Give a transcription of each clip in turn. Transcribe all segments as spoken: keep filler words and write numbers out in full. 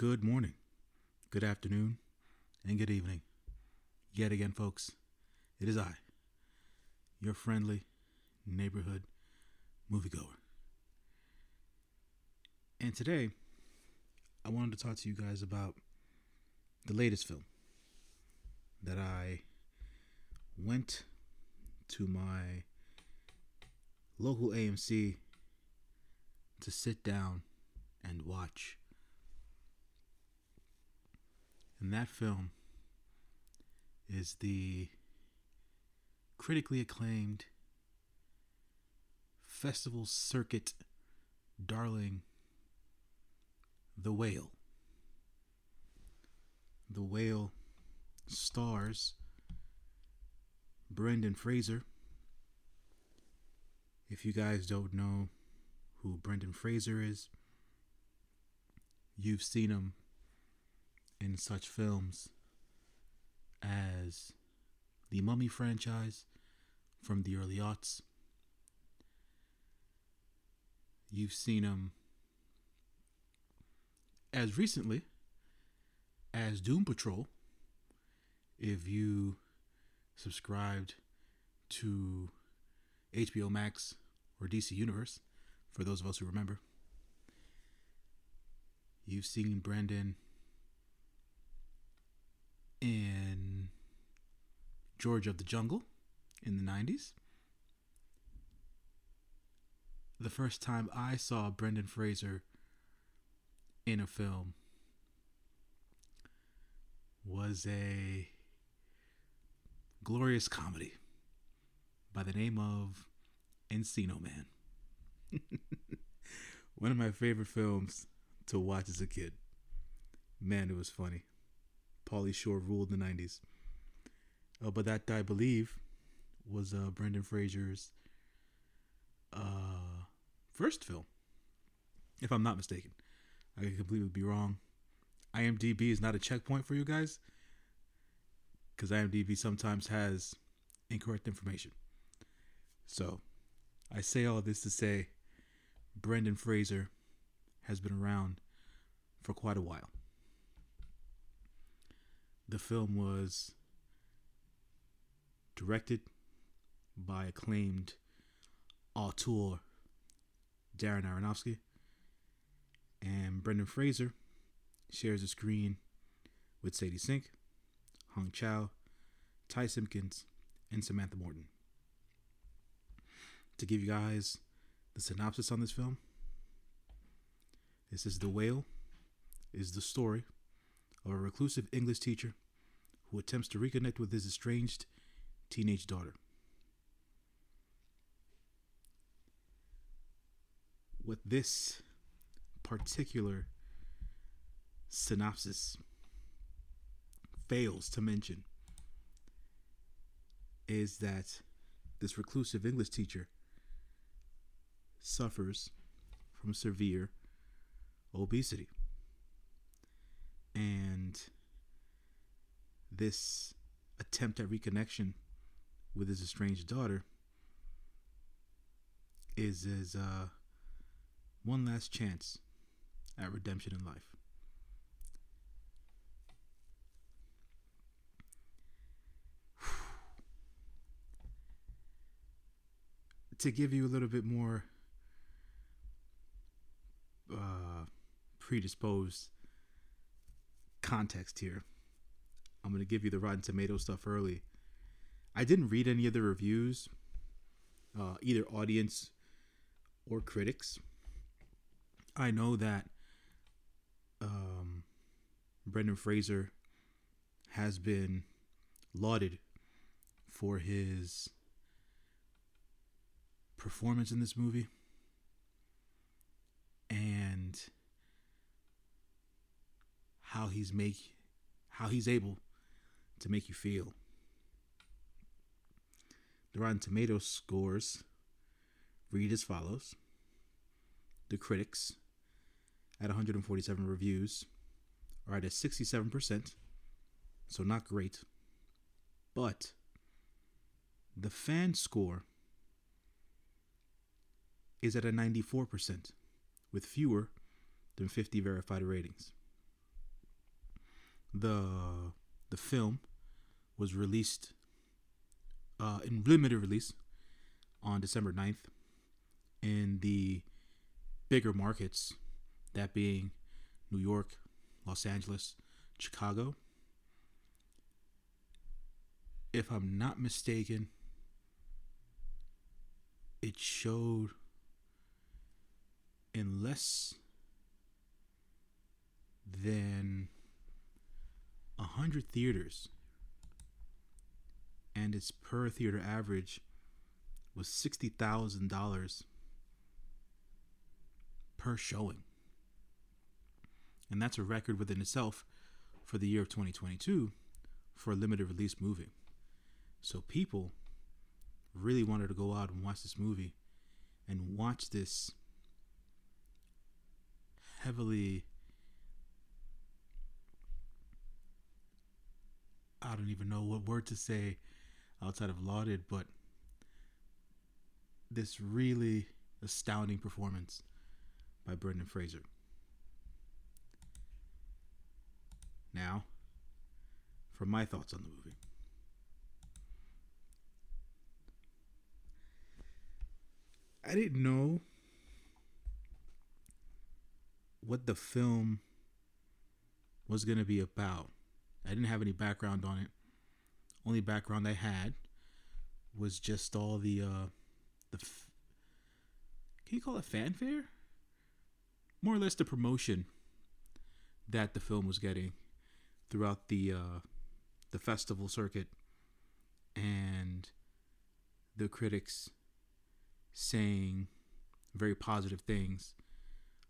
Good morning, good afternoon, and good evening. Yet again, folks, it is I, your friendly neighborhood moviegoer. And today, I wanted to talk to you guys about the latest film that I went to my local A M C to sit down and watch. And that film is the critically acclaimed festival circuit darling, The Whale. The Whale stars Brendan Fraser. If you guys don't know who Brendan Fraser is, you've seen him in such films as the Mummy franchise from the early aughts. You've seen him as recently as Doom Patrol, if you subscribed to H B O Max or D C Universe, for those of us who remember. You've seen Brendan in George of the Jungle in the nineties. The first time I saw Brendan Fraser in a film was a glorious comedy by the name of Encino Man. One of my favorite films to watch as a kid. Man, it was funny. Pauly Shore ruled the nineties. Uh, but that, I believe, was uh, Brendan Fraser's uh, first film, if I'm not mistaken. I could completely be wrong. IMDb is not a checkpoint for you guys, because IMDb sometimes has incorrect information. So, I say all this to say Brendan Fraser has been around for quite a while. The film was directed by acclaimed auteur Darren Aronofsky, and Brendan Fraser shares the screen with Sadie Sink, Hong Chau, Ty Simpkins, and Samantha Morton. To give you guys the synopsis on this film, this is The Whale, is the story of a reclusive English teacher who attempts to reconnect with his estranged teenage daughter. With this particular synopsis fails to mention is that this reclusive English teacher suffers from severe obesity. And this attempt at reconnection with his estranged daughter is his uh, one last chance at redemption in life. To give you a little bit more uh, predisposed context here, I'm going to give you the Rotten Tomatoes stuff early. I didn't read any of the reviews, uh, either audience or critics. I know that um, Brendan Fraser has been lauded for his performance in this movie, and how he's make how he's able to make you feel. The Rotten Tomatoes scores read as follows. The critics at one hundred forty-seven reviews are at a sixty-seven percent, so not great. But the fan score is at a ninety-four percent with fewer than fifty verified ratings. the the film was released uh, in limited release on December ninth in the bigger markets, that being New York, Los Angeles, Chicago. If I'm not mistaken, it showed in less than a hundred theaters, and its per theater average was sixty thousand dollars per showing. And that's a record within itself for the year of twenty twenty-two for a limited release movie. So people really wanted to go out and watch this movie, and watch this heavily, I don't even know what word to say outside of lauded, but this really astounding performance by Brendan Fraser. Now, for my thoughts on the movie. I didn't know what the film was going to be about. I didn't have any background on it. Only background I had was just all the, uh, the f- can you call it fanfare? More or less the promotion that the film was getting throughout the uh, the festival circuit, and the critics saying very positive things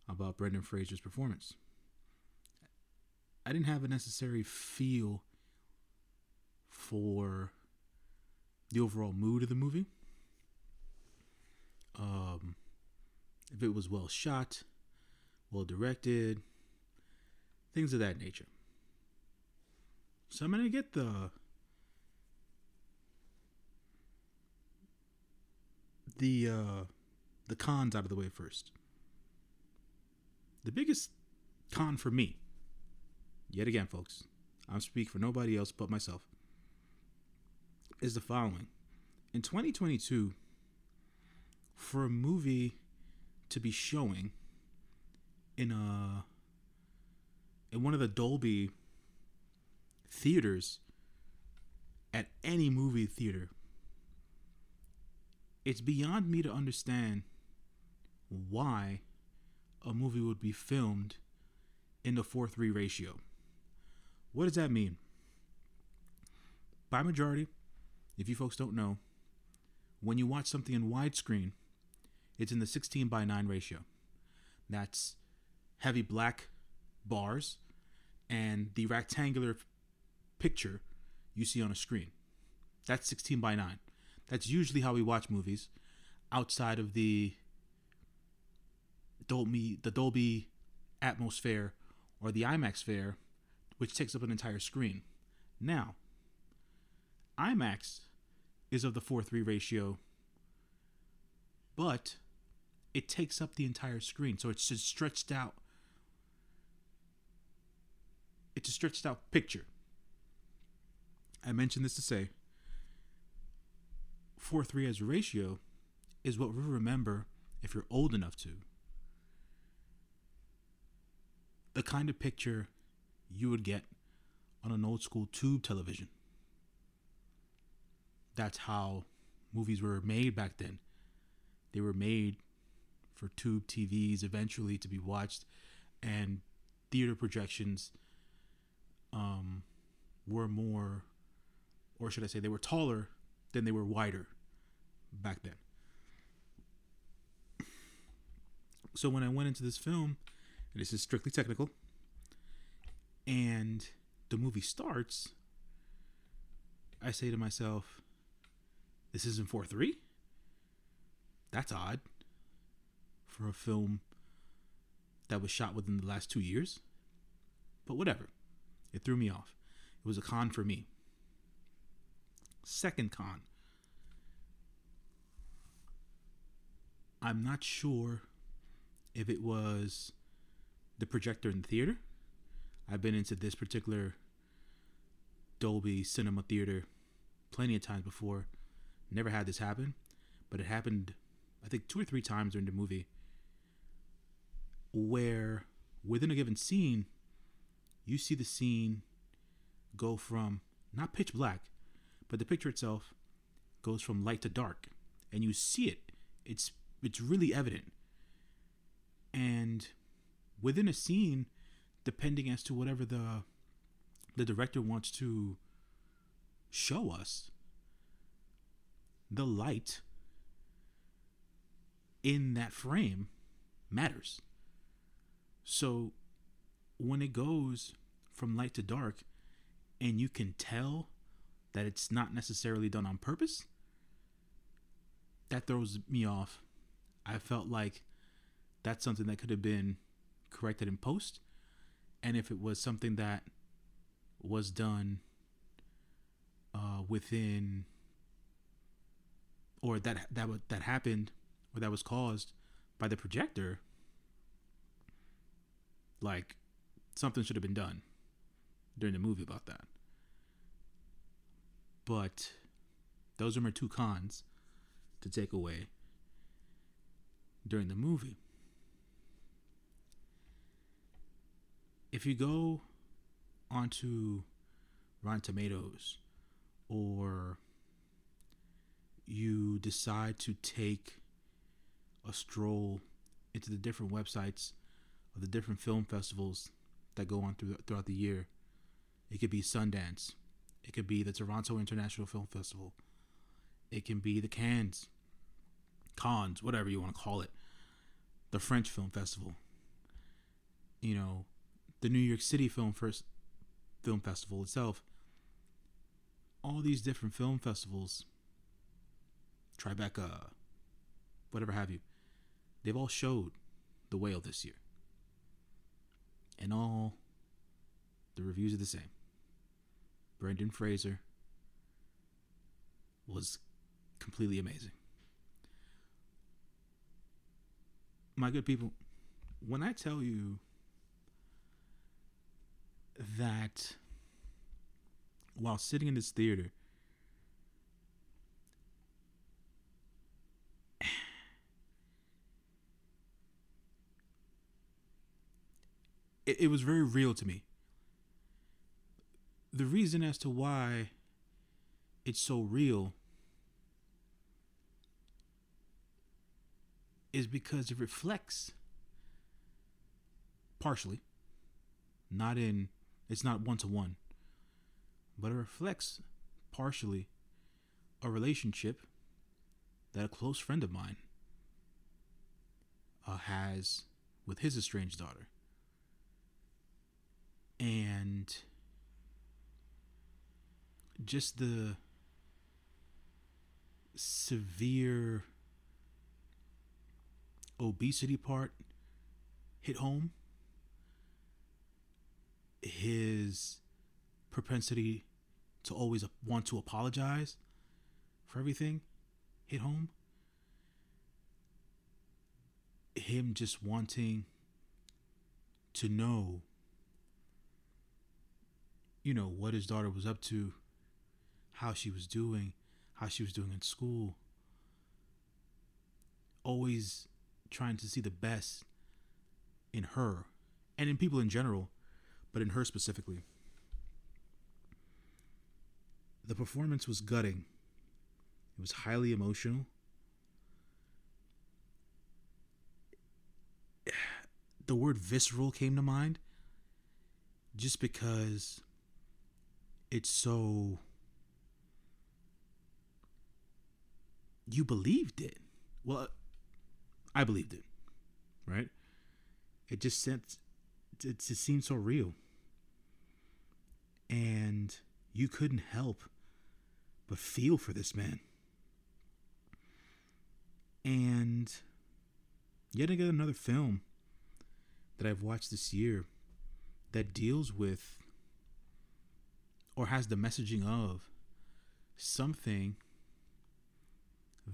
about Brendan Fraser's performance. I didn't have a necessary feel for the overall mood of the movie. Um, if it was well shot, well directed, things of that nature. So I'm going to get the the uh, the cons out of the way first. The biggest con for me, yet again, folks, I'm speaking for nobody else but myself, is the following. In twenty twenty-two, for a movie to be showing in a in one of the Dolby theaters at any movie theater, it's beyond me to understand why a movie would be filmed in the four three ratio. What does that mean? By majority, if you folks don't know, when you watch something in widescreen, it's in the sixteen by nine ratio. That's heavy black bars and the rectangular picture you see on a screen. That's sixteen by nine. That's usually how we watch movies outside of the Dolby, the Dolby Atmos fare or the IMAX fare, which takes up an entire screen. Now, IMAX is of the four three ratio, but it takes up the entire screen, so it's just stretched out. It's a stretched out picture. I mentioned this to say, four three as a ratio is what we remember, if you're old enough to, the kind of picture you would get on an old school tube television. That's how movies were made back then. They were made for tube T Vs eventually to be watched, and theater projections um, were more, or should I say they were taller than they were wider back then. So when I went into this film, and this is strictly technical, and the movie starts, I say to myself, this isn't four three? That's odd for a film that was shot within the last two years. But whatever. It threw me off. It was a con for me. Second con. I'm not sure if it was the projector in the theater. I've been into this particular Dolby Cinema Theater plenty of times before. Never had this happen, but it happened, I think, two or three times during the movie, where within a given scene, you see the scene go from not pitch black, but the picture itself goes from light to dark, and you see it. It's it's really evident. And within a scene, depending as to whatever the the director wants to show us, the light in that frame matters. So when it goes from light to dark and you can tell that it's not necessarily done on purpose, that throws me off. I felt like that's something that could have been corrected in post. And if it was something that was done uh, within, or that that that happened, or that was caused by the projector, like, something should have been done during the movie about that. But those are my two cons to take away during the movie. If you go onto Rotten Tomatoes, or you decide to take a stroll into the different websites of the different film festivals that go on through, throughout the year, it could be Sundance, it could be the Toronto International Film Festival, it can be the Cannes, Cannes, whatever you want to call it, the French Film Festival, you know, the New York City Film First Film Festival itself, all these different film festivals, Tribeca, whatever have you, they've all showed The Whale this year. And all the reviews are the same. Brendan Fraser was completely amazing. My good people, when I tell you that while sitting in this theater, it, it was very real to me. The reason as to why it's so real is because it reflects, partially, not in, it's not one-to-one, but it reflects partially a relationship that a close friend of mine uh, has with his estranged daughter. And just the severe obesity part hit home. His propensity to always want to apologize for everything hit home. Him just wanting to know, you know, what his daughter was up to, how she was doing, how she was doing in school. Always trying to see the best in her and in people in general, but in her specifically. The performance was gutting. It was highly emotional. The word visceral came to mind just because it's so... you believed it. Well, I believed it, right? It just sent... it just seemed so real. And you couldn't help but feel for this man. And yet again, another film that I've watched this year that deals with, or has the messaging of, something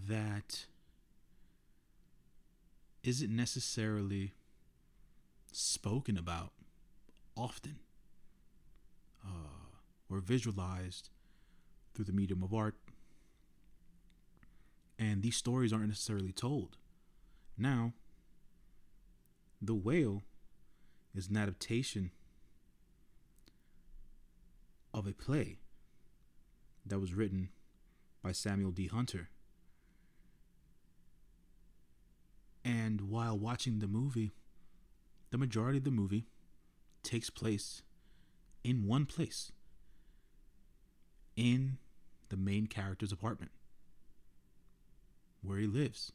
that isn't necessarily spoken about often. Uh, or visualized through the medium of art. And these stories aren't necessarily told. Now, The Whale is an adaptation of a play that was written by Samuel D. Hunter. And while watching the movie, the majority of the movie takes place in one place, in the main character's apartment, where he lives,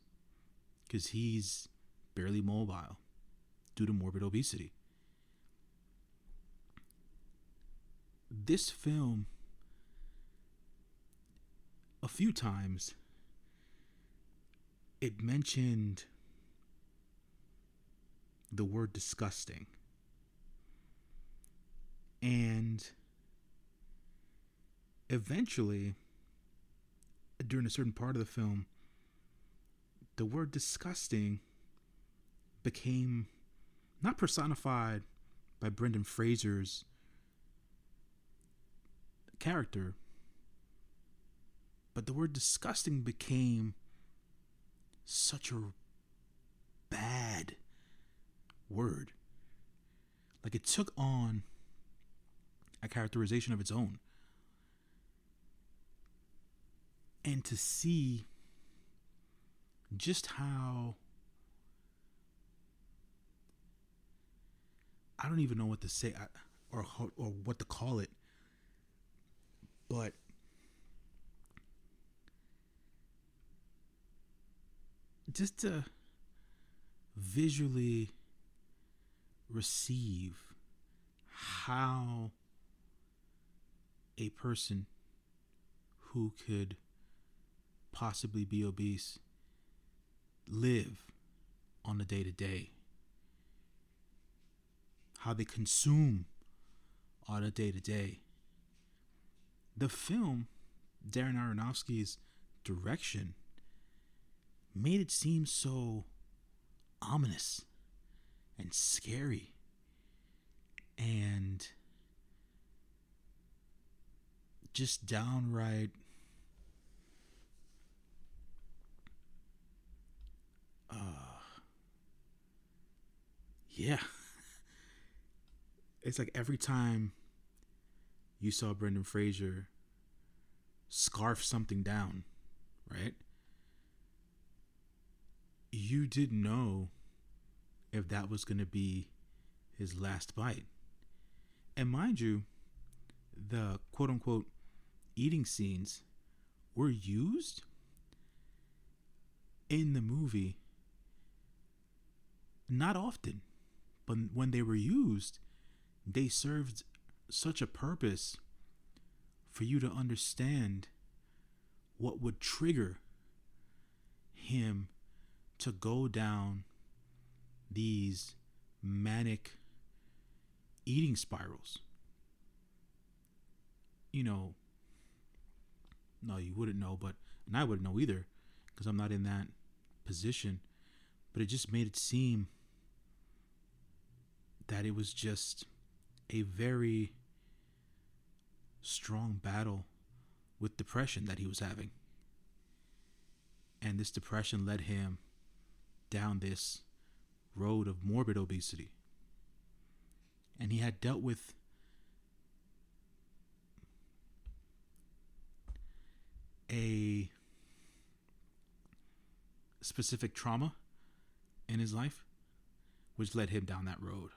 because he's barely mobile due to morbid obesity. This film, a few times, it mentioned the word disgusting. And eventually, during a certain part of the film, the word disgusting became not personified by Brendan Fraser's character, but the word disgusting became such a bad word. Like, it took on a characterization of its own. And to see just how, I don't even know what to say or or what to call it, but just to visually receive how a person who could possibly be obese live on the day-to-day, how they consume on a day-to-day. The film, Darren Aronofsky's direction, made it seem so ominous and scary and just downright uh, yeah. It's like every time you saw Brendan Fraser scarf something down, right? You didn't know if that was going to be his last bite. And mind you, the quote-unquote eating scenes were used in the movie not often, but when they were used, they served such a purpose for you to understand what would trigger him to go down these manic eating spirals. You know, no, you wouldn't know, but, and I wouldn't know either, because I'm not in that position, but it just made it seem that it was just a very strong battle with depression that he was having. And this depression led him down this road of morbid obesity. And he had dealt with a specific trauma in his life, which led him down that road.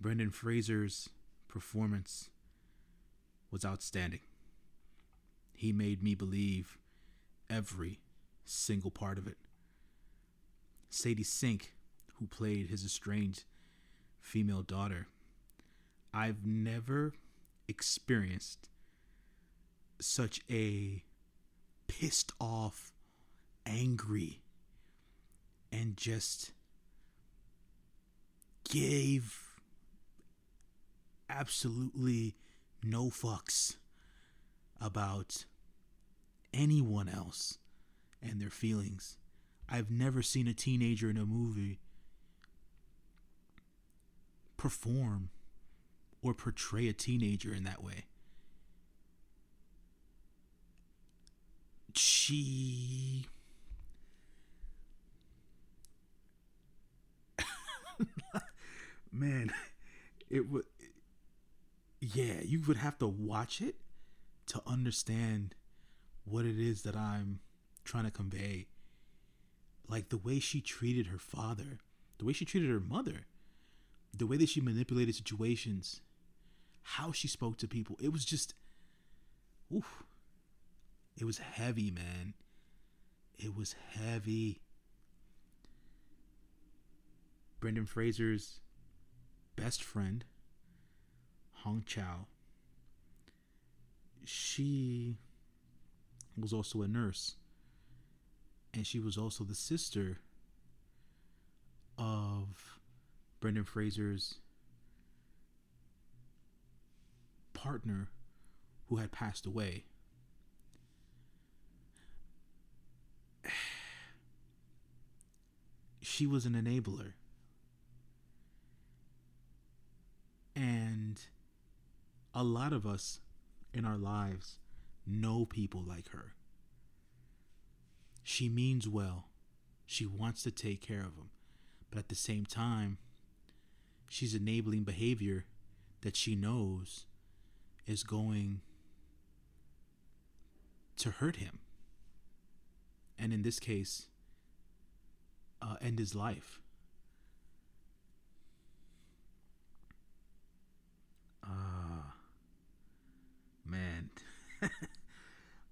Brendan Fraser's performance was outstanding. He made me believe every single part of it. Sadie Sink, who played his estranged female daughter, I've never experienced such a pissed off, angry, and just gave absolutely no fucks about anyone else and their feelings. I've never seen a teenager in a movie perform or portray a teenager in that way. She... Man, it would... Yeah, you would have to watch it to understand what it is that I'm trying to convey. Like, the way she treated her father, the way she treated her mother, the way that she manipulated situations, how she spoke to people. It was just... Oof. It was heavy, man. It was heavy. Brendan Fraser's best friend, Hong Chau, she was also a nurse. And she was also the sister of Brendan Fraser's partner who had passed away. She was an enabler. And a lot of us in our lives know people like her. She means well. She wants to take care of them. But at the same time, she's enabling behavior that she knows is going to hurt him. And in this case, uh, end his life. Ah, uh, man.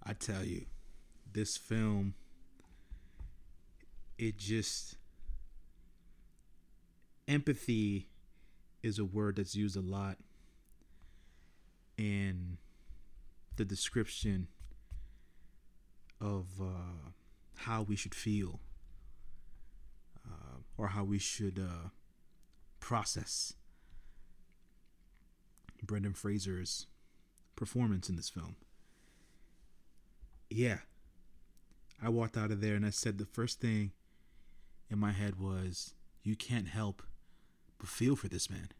I tell you, this film... It just, empathy is a word that's used a lot in the description of uh, how we should feel uh, or how we should uh, process Brendan Fraser's performance in this film. Yeah. I walked out of there and I said the first thing in my head was, you can't help but feel for this man.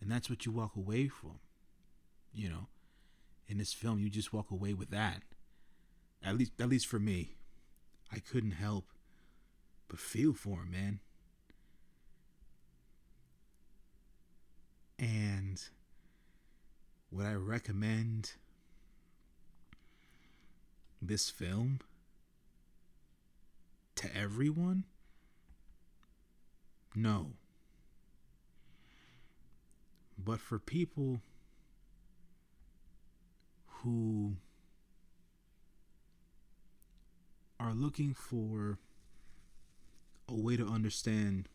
And that's what you walk away from, you know. In this film, you just walk away with that. At least, at least for me, I couldn't help but feel for him, man. And would I recommend this film to everyone? No. But for people who are looking for a way to understand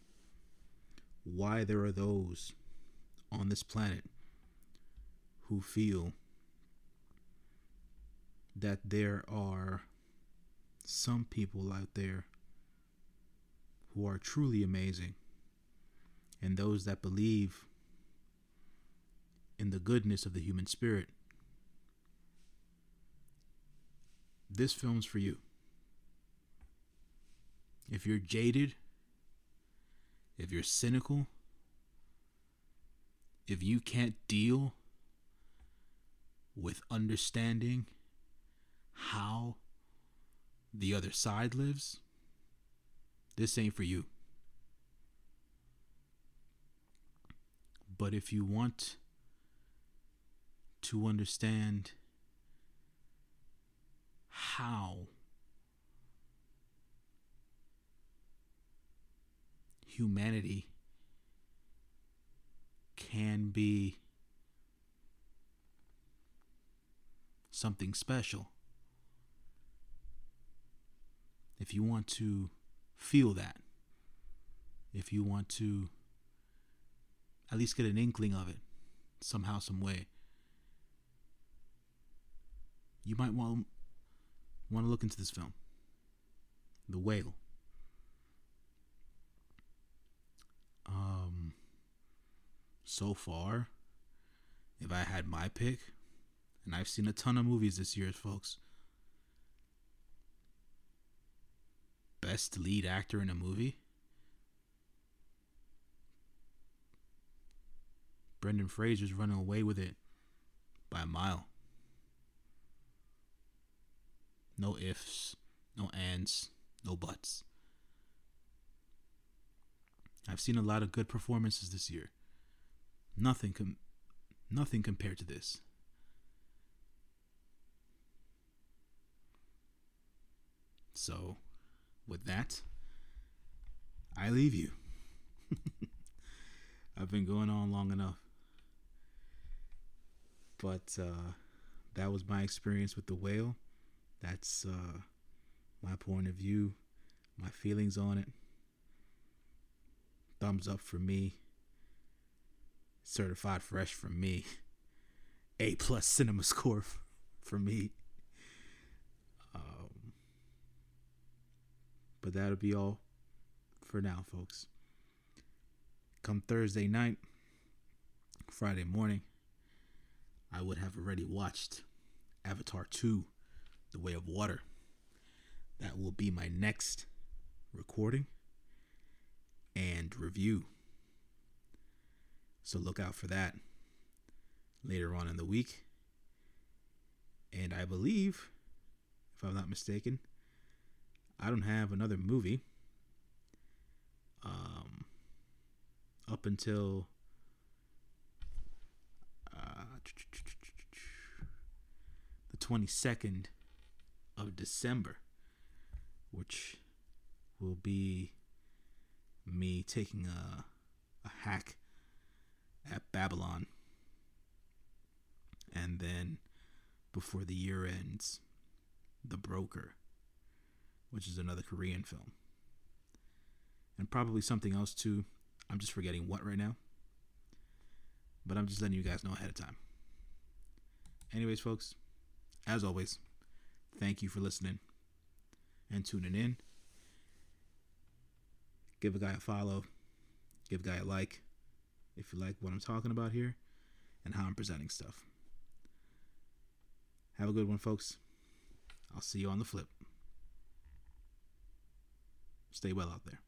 why there are those on this planet who feel that there are some people out there who are truly amazing, and those that believe in the goodness of the human spirit, this film's for you. If you're jaded, if you're cynical, if you can't deal with understanding how the other side lives, this ain't for you. But if you want to understand how humanity can be something special, if you want to feel that, if you want to at least get an inkling of it somehow, some way, you might want, want to look into this film, The Whale. Um, so far, if I had my pick, and I've seen a ton of movies this year, folks, best lead actor in a movie, Brendan Fraser's running away with it by a mile. No ifs, no ands, no buts. I've seen a lot of good performances this year. Nothing com- nothing compared to this. So, with that, I leave you. I've been going on long enough. But uh, that was my experience with The Whale. That's uh, my point of view, my feelings on it. Thumbs up for me. Certified fresh for me. A plus cinema score f- for me. Um, but that'll be all for now, folks. Come Thursday night, Friday morning, I would have already watched Avatar two, The Way of Water. That will be my next recording and review. So look out for that later on in the week. And I believe, if I'm not mistaken, I don't have another movie um, up until uh, the twenty-second of December, which will be me taking a, a hack at Babylon. And then before the year ends, The Broker, which is another Korean film. And probably something else too. I'm just forgetting what right now. But I'm just letting you guys know ahead of time. Anyways, folks, as always, thank you for listening and tuning in. Give a guy a follow. Give a guy a like if you like what I'm talking about here and how I'm presenting stuff. Have a good one, folks. I'll see you on the flip. Stay well out there.